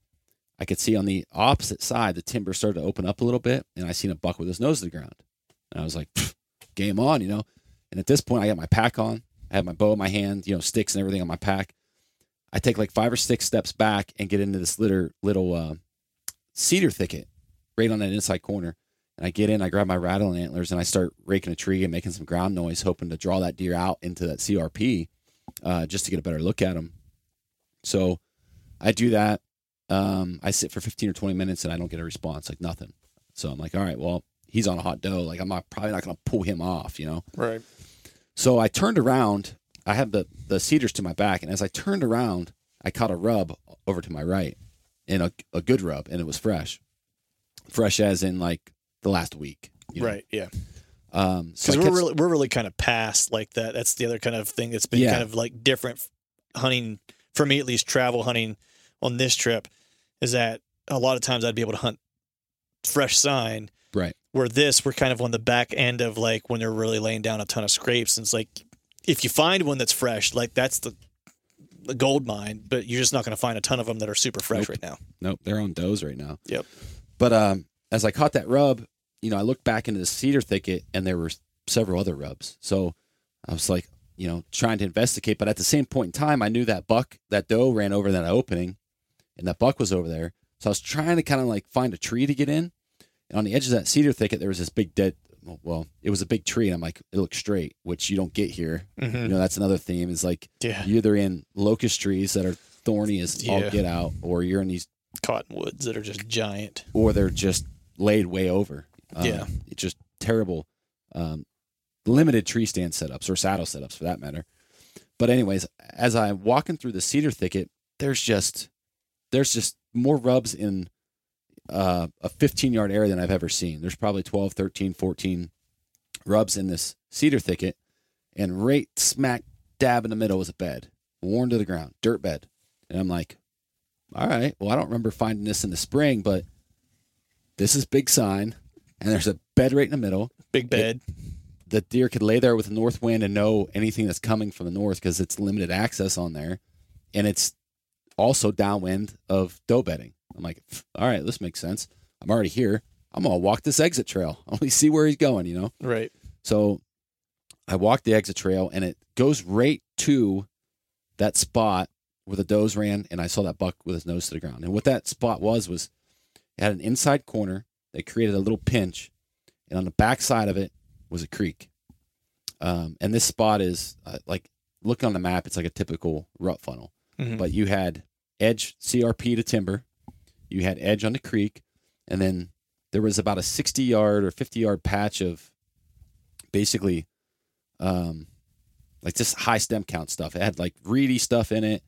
I could see on the opposite side, the timber started to open up a little bit, and I seen a buck with his nose to the ground. And I was like, game on, you know. And at this point, I got my pack on. I had my bow in my hand, you know, sticks and everything on my pack. I take like 5 or 6 steps back and get into this little cedar thicket right on that inside corner. And I get in, I grab my rattle and antlers, and I start raking a tree and making some ground noise, hoping to draw that deer out into that CRP just to get a better look at him. So I do that. I sit for 15 or 20 minutes, and I don't get a response, like nothing. So I'm like, all right, well, he's on a hot doe. Like I'm probably not going to pull him off, you know? Right. So I turned around. I had the cedars to my back, and as I turned around, I caught a rub over to my right, and a good rub, and it was fresh. Fresh as in like the last week, you know? Right? Yeah. So we're really kind of past like that. That's the other kind of thing that's been kind of like different hunting for me, at least travel hunting on this trip, is that a lot of times I'd be able to hunt fresh sign. Right. Where we're kind of on the back end of like when they're really laying down a ton of scrapes, and it's like if you find one that's fresh, like that's the gold mine, but you're just not going to find a ton of them that are super fresh right now. Nope. They're on does right now. Yep. But, as I caught that rub, you know, I looked back into the cedar thicket, and there were several other rubs. So I was like, you know, trying to investigate. But at the same point in time, I knew that doe ran over that opening, and that buck was over there. So I was trying to kind of like find a tree to get in. And on the edge of that cedar thicket, there was this big it was a big tree. And I'm like, it looks straight, which you don't get here. Mm-hmm. You know, that's another theme is like you're either in locust trees that are thorny as all get out, or you're in these cottonwoods that are just giant. Or they're just laid way over. It's just terrible. Limited tree stand setups or saddle setups for that matter. But anyways, as I'm walking through the cedar thicket, there's just more rubs in a 15-yard area than I've ever seen. There's probably 12, 13, 14 rubs in this cedar thicket, and right smack dab in the middle was a bed, worn to the ground, dirt bed. And I'm like, all right, well, I don't remember finding this in the spring, but this is big sign, and there's a bed right in the middle. Big bed. The deer could lay there with the north wind and know anything that's coming from the north because it's limited access on there, and it's also downwind of doe bedding. I'm like, all right, this makes sense. I'm already here. I'm going to walk this exit trail. I only see where he's going, you know? Right. So I walk the exit trail, and it goes right to that spot where the does ran, and I saw that buck with his nose to the ground. And what that spot was it had an inside corner that created a little pinch, and on the back side of it was a creek. And this spot is, like, look on the map, it's like a typical rut funnel. Mm-hmm. But you had edge CRP to timber, you had edge on the creek, and then there was about a 60-yard or 50-yard patch of basically like just high stem count stuff. It had like reedy stuff in it,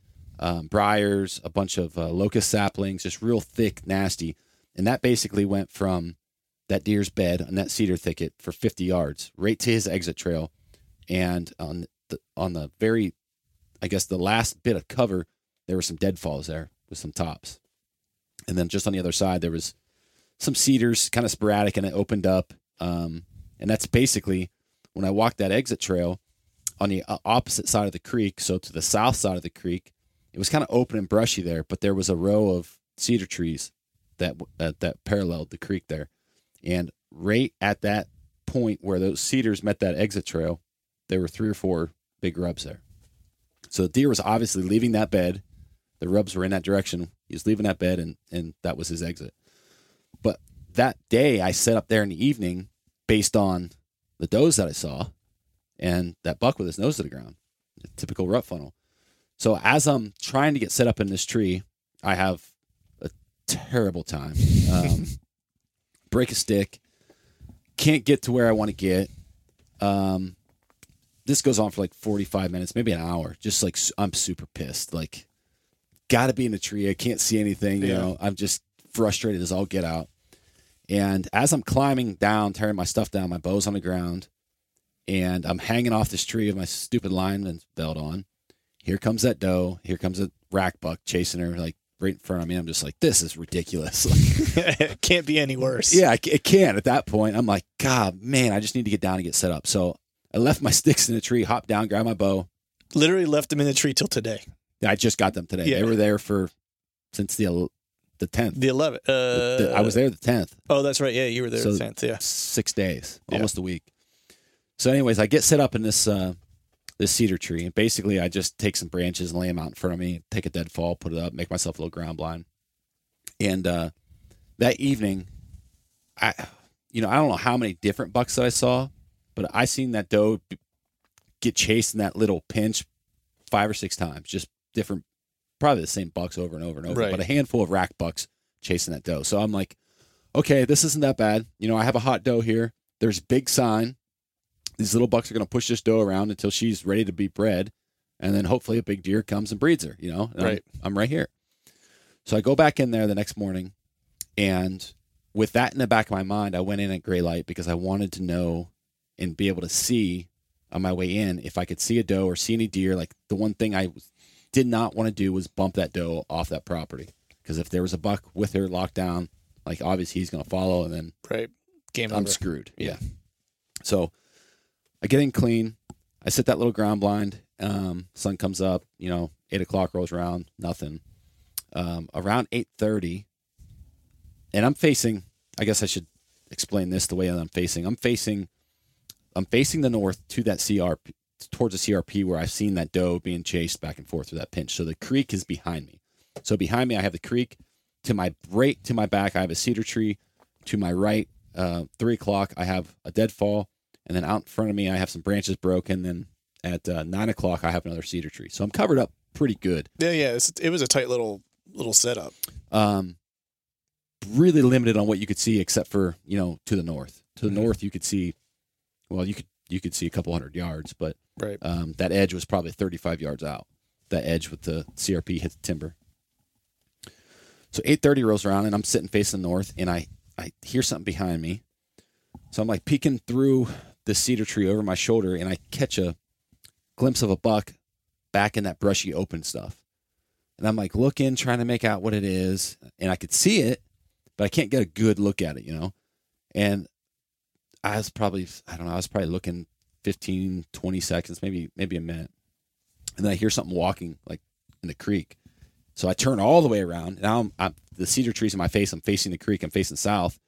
briars, a bunch of locust saplings, just real thick, nasty. And that basically went from that deer's bed on that cedar thicket for 50 yards right to his exit trail. And on the very, I guess, the last bit of cover, there were some deadfalls there with some tops. And then just on the other side, there was some cedars kind of sporadic, and it opened up. And that's basically when I walked that exit trail on the opposite side of the creek. So to the south side of the creek, it was kind of open and brushy there, but there was a row of cedar trees that paralleled the creek there. And right at that point where those cedars met that exit trail, there were 3 or 4 big rubs there. So the deer was obviously leaving that bed. The rubs were in that direction. He was leaving that bed, and that was his exit. But that day, I set up there in the evening based on the does that I saw and that buck with his nose to the ground, the typical rut funnel. So as I'm trying to get set up in this tree, I have a terrible time. Break a stick, can't get to where I want to get. This goes on for like 45 minutes, maybe an hour. Just like I'm super pissed. Like, got to be in a tree. I can't see anything. You know, I'm just frustrated as all get out. And as I'm climbing down, tearing my stuff down, my bow's on the ground, and I'm hanging off this tree with my stupid lineman belt on. Here comes that doe. Here comes a rack buck chasing her like right in front of me. I'm just like, this is ridiculous. Like, it can't be any worse. Yeah, it can at that point. I'm like, God, man, I just need to get down and get set up. So I left my sticks in the tree, hopped down, grabbed my bow. Literally left them in the tree till today. I just got them today. Yeah. They were there since the 10th. The 11th. I was there the 10th. Oh, that's right. Yeah, you were there the 10th. Yeah. 6 days, almost a week. So anyways, I get set up in this cedar tree, and basically I just take some branches and lay them out in front of me, take a deadfall, put it up, make myself a little ground blind. And that evening, I don't know how many different bucks that I saw, but I seen that doe get chased in that little pinch 5 or 6 times, just different, probably the same bucks over and over and over, right. But a handful of rack bucks chasing that doe. So I'm like, okay, this isn't that bad. You know, I have a hot doe here. There's a big sign. These little bucks are going to push this doe around until she's ready to be bred. And then hopefully a big deer comes and breeds her, you know, and right. I'm right here. So I go back in there the next morning. And with that in the back of my mind, I went in at gray light because I wanted to know and be able to see on my way in if I could see a doe or see any deer. Like, the one thing I did not want to do was bump that doe off that property, because if there was a buck with her locked down, like, obviously he's going to follow, and then right. Game I'm screwed. Yeah. So I get in clean. I set that little ground blind. Sun comes up, you know, 8 o'clock rolls around, nothing. Around 8:30, and I'm facing, I guess I should explain this the way that I'm facing. I'm facing the north to that CRP, towards the CRP where I've seen that doe being chased back and forth through that pinch. So the creek is behind me. So behind me, I have the creek. To my right, to my back, I have a cedar tree. To my right, 3 o'clock, I have a deadfall. And then out in front of me, I have some branches broken. Then at 9 o'clock, I have another cedar tree. So I'm covered up pretty good. Yeah. It was a tight little setup. Really limited on what you could see, except for, you know, to the north. To the north, you could see. Well, you could see a couple hundred yards, but right. That edge was probably 35 yards out. That edge with the CRP hit the timber. So 8:30 rolls around, and I'm sitting facing north, and I hear something behind me. So I'm like peeking through the cedar tree over my shoulder, and I catch a glimpse of a buck back in that brushy open stuff. And I'm like looking, trying to make out what it is, and I could see it, but I can't get a good look at it, you know? And I was probably looking 15, 20 seconds, maybe a minute. And then I hear something walking, like, in the creek. So I turn all the way around. Now the cedar tree's in my face. I'm facing the creek. I'm facing south.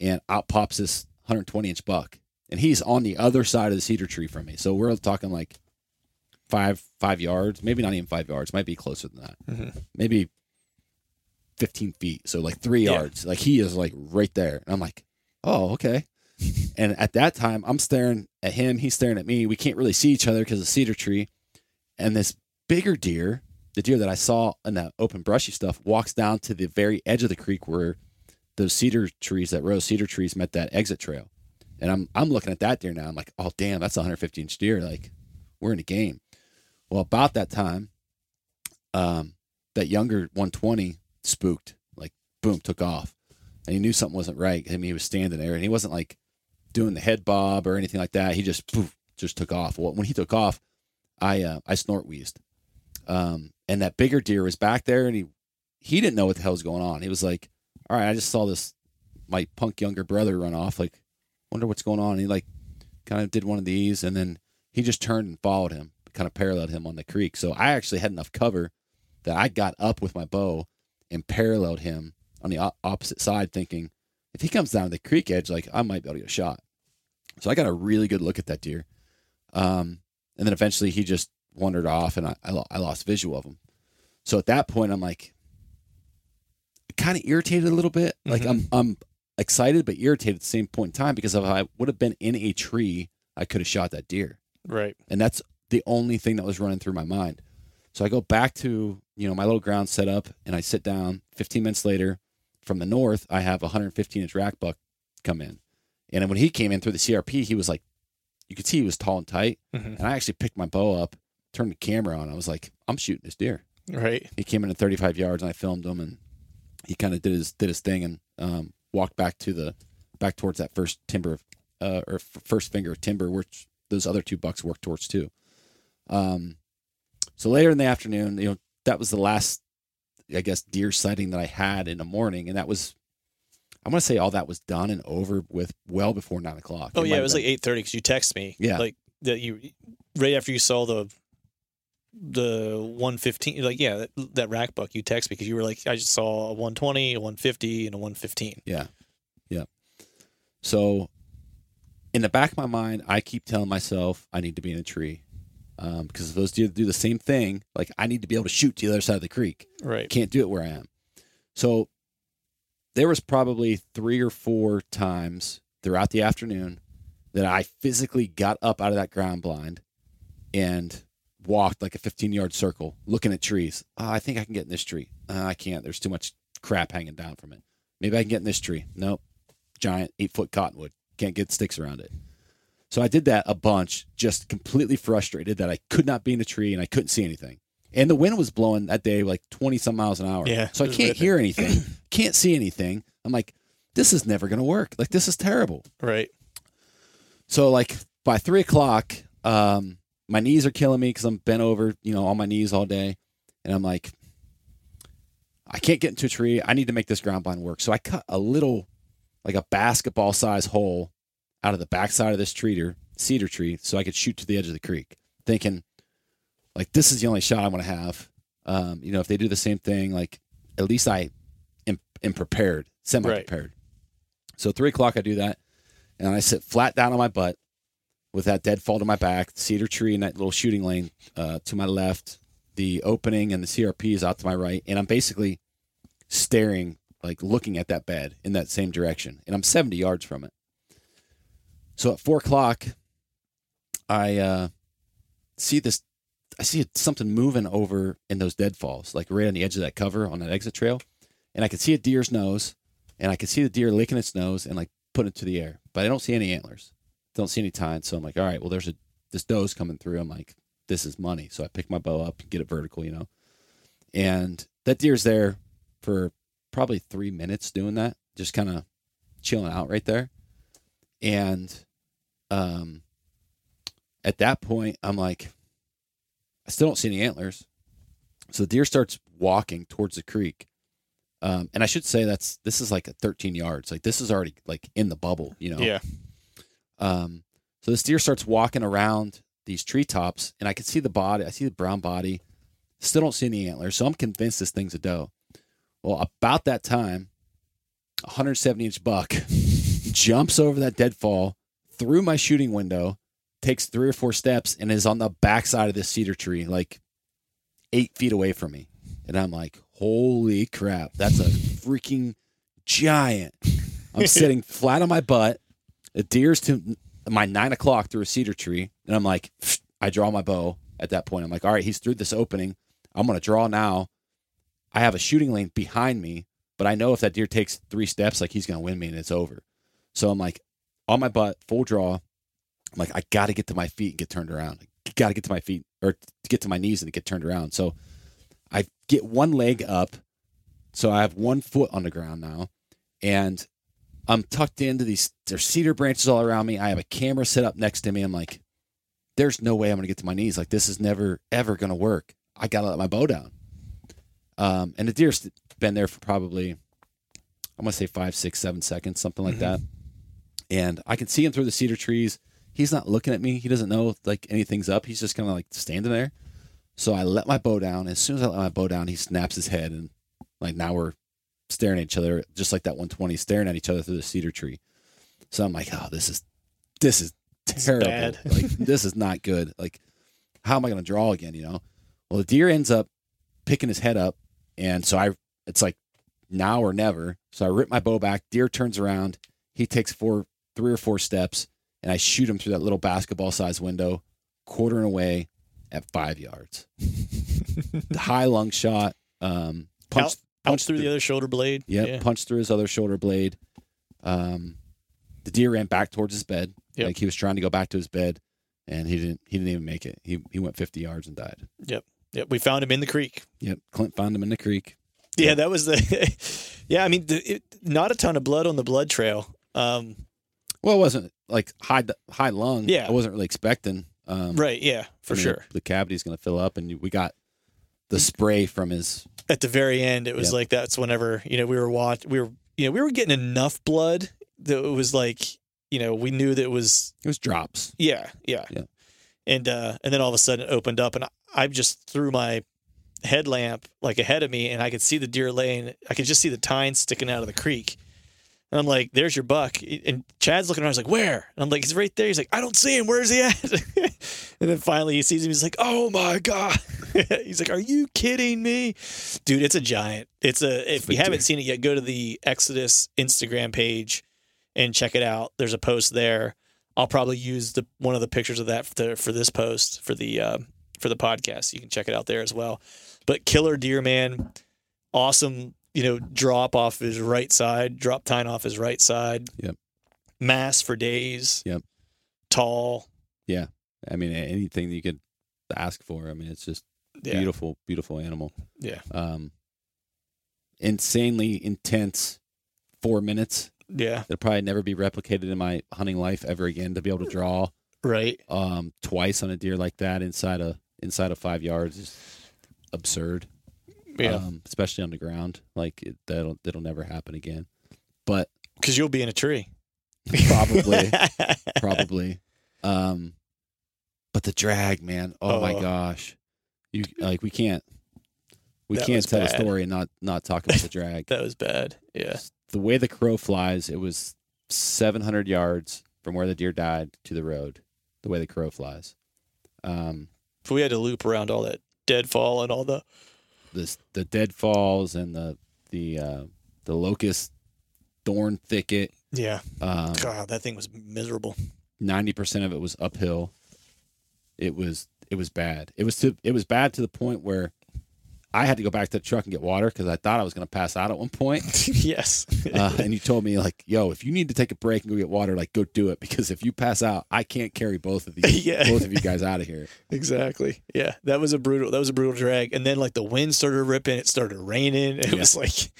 And out pops this 120-inch buck. And he's on the other side of the cedar tree from me. So we're talking like five yards, maybe not even 5 yards. Might be closer than that. Mm-hmm. Maybe 15 feet. So like 3 yards. Like, he is like right there. And I'm like, oh, okay. And at that time, I'm staring at him. He's staring at me. We can't really see each other because of the cedar tree. And this bigger deer, the deer that I saw in that open brushy stuff, walks down to the very edge of the creek where those cedar trees, that row of cedar trees met that exit trail. And I'm looking at that deer now. I'm like, oh, damn, that's a 150-inch deer. Like, we're in a game. Well, about that time, that younger 120 spooked, like, boom, took off. And he knew something wasn't right. I mean, he was standing there, and he wasn't, like, doing the head bob or anything like that. He just, poof, just took off. Well, when he took off, I snort wheezed. And that bigger deer was back there, and he didn't know what the hell was going on. He was like, all right, I just saw this, my punk younger brother run off, like, wonder what's going on. And he, like, kind of did one of these, and then he just turned and followed him, kind of paralleled him on the creek. So I actually had enough cover that I got up with my bow and paralleled him on the opposite side, thinking, if he comes down the creek edge, like, I might be able to get a shot. So I got a really good look at that deer. And then eventually he just wandered off, and I lost visual of him. So at that point, I'm like, kind of irritated a little bit. Mm-hmm. Like, I'm excited but irritated at the same point in time, because if I would have been in a tree, I could have shot that deer. Right. And that's the only thing that was running through my mind. So I go back to, you know, my little ground set up, and I sit down. 15 minutes later, from the north, I have a 115-inch rack buck come in. And when he came in through the CRP, he was like, you could see he was tall and tight. Mm-hmm. And I actually picked my bow up, turned the camera on. I was like, I'm shooting this deer. Right. He came in at 35 yards, and I filmed him, and he kind of did his thing, and walked back to back towards that first timber or first finger of timber, which those other two bucks worked towards too. So later in the afternoon, you know, that was the last, I guess, deer sighting that I had in the morning, and that was, I want to say all that was done and over with well before 9 o'clock. Oh yeah, it was like 8:30 because you texted me, yeah, like that you right after you saw the 115, like, yeah, that rack buck, you text because you were like, I just saw a 120, a 150, and a 115. Yeah. Yeah. So in the back of my mind, I keep telling myself I need to be in a tree. Because those deer do the same thing. Like, I need to be able to shoot to the other side of the creek. Right. Can't do it where I am. So there was probably 3 or 4 times throughout the afternoon that I physically got up out of that ground blind and walked like a 15-yard circle looking at trees. I think I can get in this tree. I can't. There's too much crap hanging down from it. Maybe I can get in this tree. Nope. Giant 8-foot cottonwood. Can't get sticks around it. So I did that a bunch, just completely frustrated that I could not be in a tree and I couldn't see anything. And the wind was blowing that day like 20-some miles an hour. Yeah, so I can't hear anything, can't see anything. I'm like, this is never going to work. Like, this is terrible. Right. So, like, by 3 o'clock, my knees are killing me because I'm bent over, you know, on my knees all day. And I'm like, I can't get into a tree. I need to make this ground blind work. So I cut a little, like a basketball-sized hole out of the backside of this cedar tree so I could shoot to the edge of the creek, thinking, like, this is the only shot I'm going to have. You know, if they do the same thing, like, at least I am prepared, semi-prepared. Right. So 3 o'clock I do that, and I sit flat down on my butt, with that deadfall to my back, cedar tree and that little shooting lane to my left, the opening and the CRP is out to my right, and I'm basically staring, like looking at that bed in that same direction, and I'm 70 yards from it. So at 4 o'clock, I see something moving over in those deadfalls, like right on the edge of that cover on that exit trail, and I can see a deer's nose, and I can see the deer licking its nose and like putting it to the air, but I don't see any antlers. Don't see any time, so I'm like, all right, well, there's this doe's coming through. I'm like, this is money. So I pick my bow up and get it vertical, you know. And that deer's there for probably 3 minutes doing that, just kind of chilling out right there. And at that point, I'm like, I still don't see any antlers. So the deer starts walking towards the creek. And I should say this is like at 13 yards. Like, this is already like in the bubble, you know. Yeah. So this deer starts walking around these treetops, and I can see the body. I see the brown body. Still don't see any antlers, so I'm convinced this thing's a doe. Well, about that time, a 170-inch buck jumps over that deadfall, through my shooting window, takes 3 or 4 steps, and is on the backside of this cedar tree, like 8 feet away from me. And I'm like, holy crap, that's a freaking giant. I'm sitting flat on my butt. The deer's to my 9 o'clock through a cedar tree, and I'm like, I draw my bow at that point. I'm like, all right, he's through this opening. I'm going to draw now. I have a shooting lane behind me. But I know if that deer takes three steps, like, he's going to win me and it's over. So I'm like, on my butt, full draw. I'm like, I got to get to my feet and get turned around. Got to get to my feet or get to my knees and get turned around. So I get one leg up. So I have one foot on the ground now. And I'm tucked into these, there's cedar branches all around me. I have a camera set up next to me. I'm like, there's no way I'm going to get to my knees. Like, this is never, ever going to work. I got to let my bow down. And the deer's been there for probably, I'm going to say 5, 6, 7 seconds, something like that. And I can see him through the cedar trees. He's not looking at me. He doesn't know, like, anything's up. He's just kind of, like, standing there. So I let my bow down. As soon as I let my bow down, he snaps his head. And, like, now we're staring at each other, just like that 120, staring at each other through the cedar tree. So I'm like, oh, this is terrible. Bad. Like, this is not good. Like, how am I going to draw again, you know? Well, the deer ends up picking his head up, and so it's like now or never. So I rip my bow back. Deer turns around. He takes three or four steps, and I shoot him through that little basketball-sized window, quartering away at 5 yards. The high lung shot. Punched through the other shoulder blade. Yep, yeah, punched through his other shoulder blade. The deer ran back towards his bed. Yep. Like, he was trying to go back to his bed, and he didn't even make it. He went 50 yards and died. Yep. We found him in the creek. Yep. Clint found him in the creek. Yeah, that was the – yeah, I mean, not a ton of blood on the blood trail. Well, it wasn't, like, high lung. Yeah. I wasn't really expecting. Right, yeah, for sure. The cavity's going to fill up, and we got the spray from his – At the very end, it was like that's whenever, you know, we were getting enough blood that it was like – you know, we knew that it was drops. Yeah. And then all of a sudden it opened up, and I just threw my headlamp, like, ahead of me, and I could see the deer laying. I could just see the tines sticking out of the creek. And I'm like, there's your buck. And Chad's looking around. He's like, where? And I'm like, he's right there. He's like, I don't see him. Where's he at? And then finally he sees him. He's like, oh my God. He's like, are you kidding me? Dude, it's a giant. If you haven't seen it yet, go to the Exodus Instagram page and check it out. There's a post there. I'll probably use one of the pictures of that for this post for the podcast. You can check it out there as well. But killer deer, man, awesome. You know, drop tine off his right side. Yep. Mass for days. Yep. Tall. Yeah. I mean, anything that you could ask for. I mean, it's just beautiful, beautiful animal. Yeah. Insanely intense 4 minutes. Yeah. It'll probably never be replicated in my hunting life ever again to be able to draw right twice on a deer like that inside of 5 yards is absurd. Yeah. Especially on the ground. Like, that'll never happen again. But cuz you'll be in a tree. Probably. But the drag, man. Oh my gosh. You like we can't tell a story and not talk about the drag. That was bad. Yeah. The way the crow flies, it was 700 yards from where the deer died to the road, the way the crow flies. If we had to loop around all that deadfall and all the deadfalls and the locust thorn thicket. Yeah. God, that thing was miserable. 90% of it was uphill. It was bad. It was bad to the point where I had to go back to the truck and get water because I thought I was going to pass out at one point. Yes. And you told me, like, yo, if you need to take a break and go get water, like, go do it, because if you pass out, I can't carry both of you guys out of here. Exactly. Yeah. That was a brutal drag. And then, like, the wind started ripping. It started raining. It was like,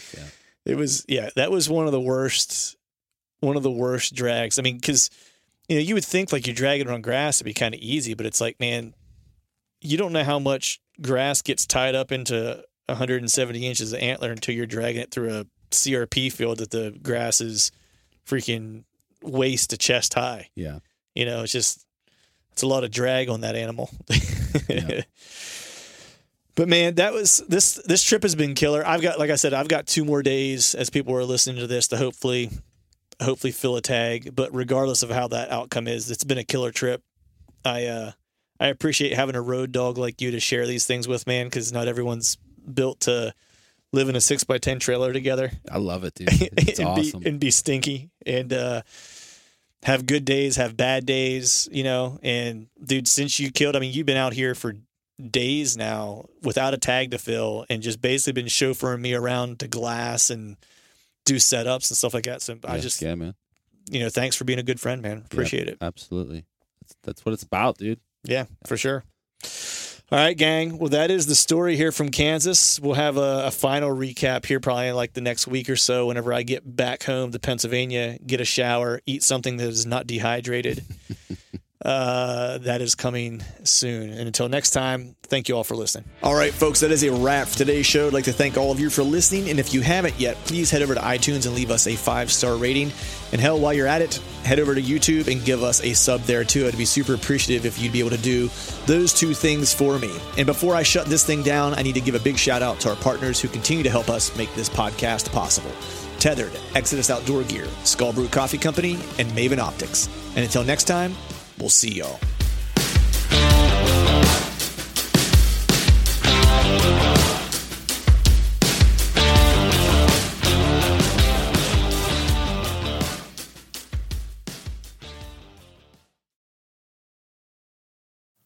that was one of the worst drags. I mean, because, you know, you would think, like, you're dragging on grass, it'd be kind of easy, but it's like, man, you don't know how much grass gets tied up into 170 inches of antler until you're dragging it through a CRP field that the grass is freaking waist to chest high. Yeah. You know, it's a lot of drag on that animal. Yeah. But man, that was, this trip has been killer. I've got 2 more days as people are listening to this to hopefully fill a tag, but regardless of how that outcome is, it's been a killer trip. I appreciate having a road dog like you to share these things with, man, because not everyone's built to live in a 6x10 trailer together. I love it, dude. It's awesome. And be stinky and have good days, have bad days, you know. And, dude, since you killed, I mean, you've been out here for days now without a tag to fill and just basically been chauffeuring me around to glass and do setups and stuff like that. So man. You know, thanks for being a good friend, man. Appreciate it. Absolutely. That's what it's about, dude. Yeah, for sure. All right, gang. Well, that is the story here from Kansas. We'll have a final recap here probably in like the next week or so whenever I get back home to Pennsylvania, get a shower, eat something that is not dehydrated. That is coming soon. And until next time, thank you all for listening. All right, folks, that is a wrap for today's show. I'd like to thank all of you for listening. And if you haven't yet, please head over to iTunes and leave us a 5-star rating. And hell, while you're at it, head over to YouTube and give us a sub there too. I'd be super appreciative if you'd be able to do those two things for me. And before I shut this thing down, I need to give a big shout out to our partners who continue to help us make this podcast possible. Tethered, Exodus Outdoor Gear, Skull Brew Coffee Company, and Maven Optics. And until next time, we'll see y'all.